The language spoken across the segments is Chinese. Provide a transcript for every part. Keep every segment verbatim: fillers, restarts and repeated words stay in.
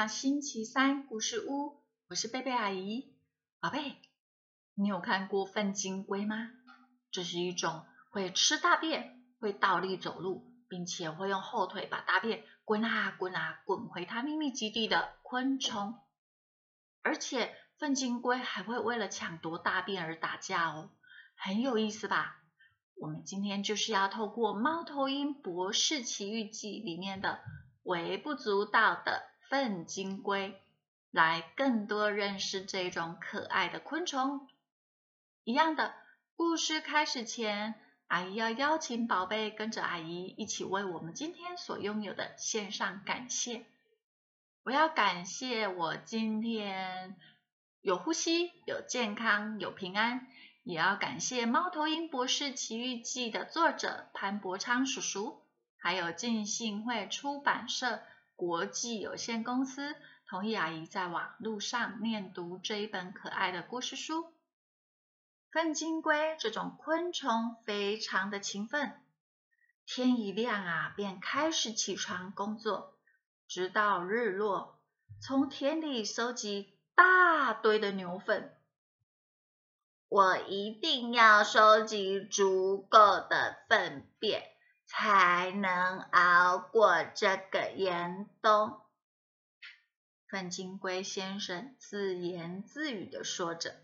那星期三故事屋，我是贝贝阿姨。宝贝，你有看过粪金龟吗？这是一种会吃大便、会倒立走路，并且会用后腿把大便滚啊滚啊滚回它秘密基地的昆虫。而且粪金龟还会为了抢夺大便而打架哦，很有意思吧？我们今天就是要透过猫头鹰博士奇遇记里面的微不足道的粪金龟来更多认识这种可爱的昆虫。一样的，故事开始前，阿姨要邀请宝贝跟着阿姨一起为我们今天所拥有的献上感谢。我要感谢我今天有呼吸、有健康、有平安，也要感谢猫头鹰博士奇遇记的作者潘伯昌叔叔，还有浸信会出版社国际有限公司同意阿姨在网路上念读这一本可爱的故事书。粪金龟这种昆虫非常的勤奋，天一亮啊便开始起床工作，直到日落，从田里收集大堆的牛粪。我一定要收集足够的粪便，才能熬过这个严冬。粪金龟先生自言自语地说着。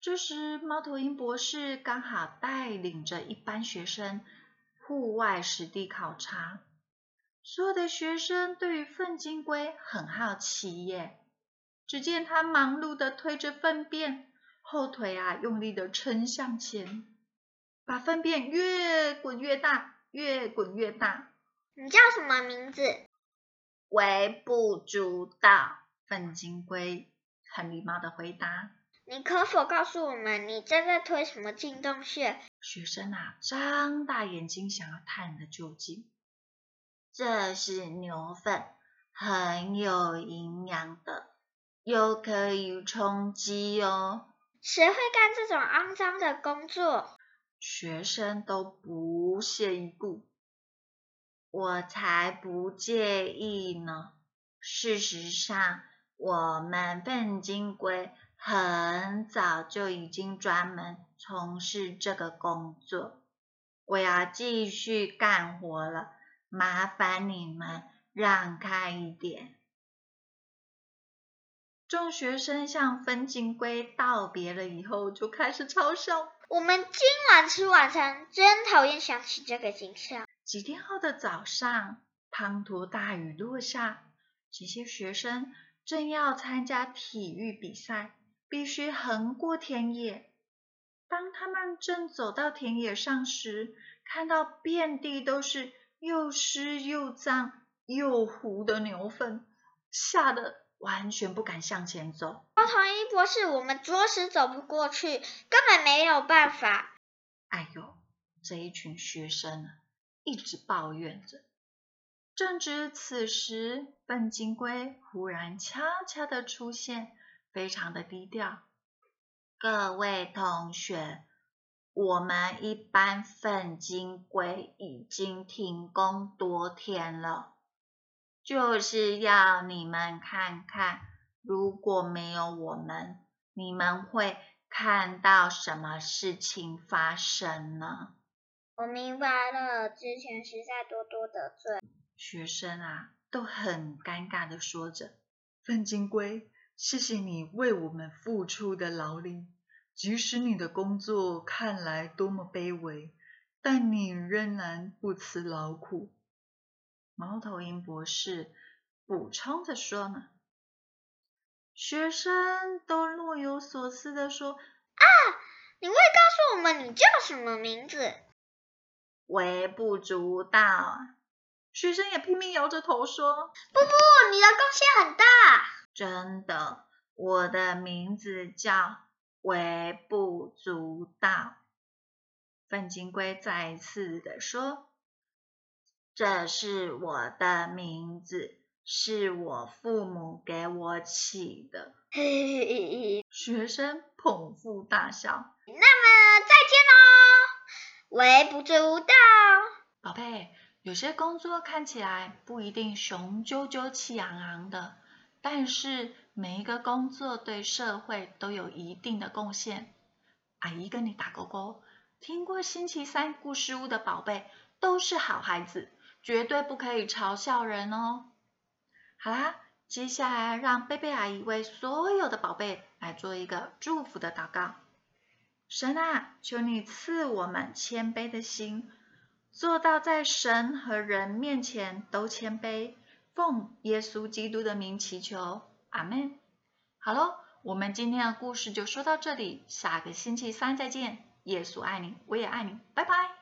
这时，猫头鹰博士刚好带领着一班学生户外实地考察，所有的学生对于粪金龟很好奇耶。只见他忙碌地推着粪便，后腿啊用力地撑向前，把粪便越滚越大，越滚越大。你叫什么名字？微不足道，粪金龟很礼貌的回答。你可否告诉我们，你正在推什么进洞穴？学生啊，张大眼睛想要探个究竟。这是牛粪，很有营养的，又可以充饥哦。谁会干这种肮脏的工作？学生都不屑一顾。我才不介意呢，事实上我们粪金龟很早就已经专门从事这个工作，我要继续干活了，麻烦你们让开一点。众学生向粪金龟道别了以后，就开始嘲笑，我们今晚吃晚餐，真讨厌想起这个景象。几天后的早上，滂沱大雨落下，这些学生正要参加体育比赛，必须横过田野。当他们正走到田野上时，看到遍地都是又湿又脏又糊的牛粪，吓得完全不敢向前走。猫头鹰博士，我们着实走不过去，根本没有办法。哎呦，这一群学生啊，一直抱怨着。正值此时，粪金龟忽然悄悄地出现，非常的低调。各位同学，我们一班粪金龟已经停工多天了。就是要你们看看，如果没有我们，你们会看到什么事情发生呢？我明白了，之前实在多多得罪。学生啊，都很尴尬地说着。粪金龟，谢谢你为我们付出的劳力，即使你的工作看来多么卑微，但你仍然不辞劳苦。猫头鹰博士补充着说呢。学生都若有所思地说，啊，你未告诉我们你叫什么名字？微不足道啊。学生也拼命摇着头说，不不，你的贡献很大。真的，我的名字叫微不足道。粪金龟再一次地说，这是我的名字，是我父母给我起的。学生捧腹大笑。那么再见喽，微不足道。宝贝，有些工作看起来不一定雄赳赳气昂昂的，但是每一个工作对社会都有一定的贡献。阿姨跟你打勾勾。听过星期三故事屋的宝贝都是好孩子，绝对不可以嘲笑人哦。好啦，接下来让贝贝阿姨为所有的宝贝来做一个祝福的祷告。神啊，求你赐我们谦卑的心，做到在神和人面前都谦卑，奉耶稣基督的名祈求，阿们。好咯，我们今天的故事就说到这里，下个星期三再见。耶稣爱你，我也爱你，拜拜。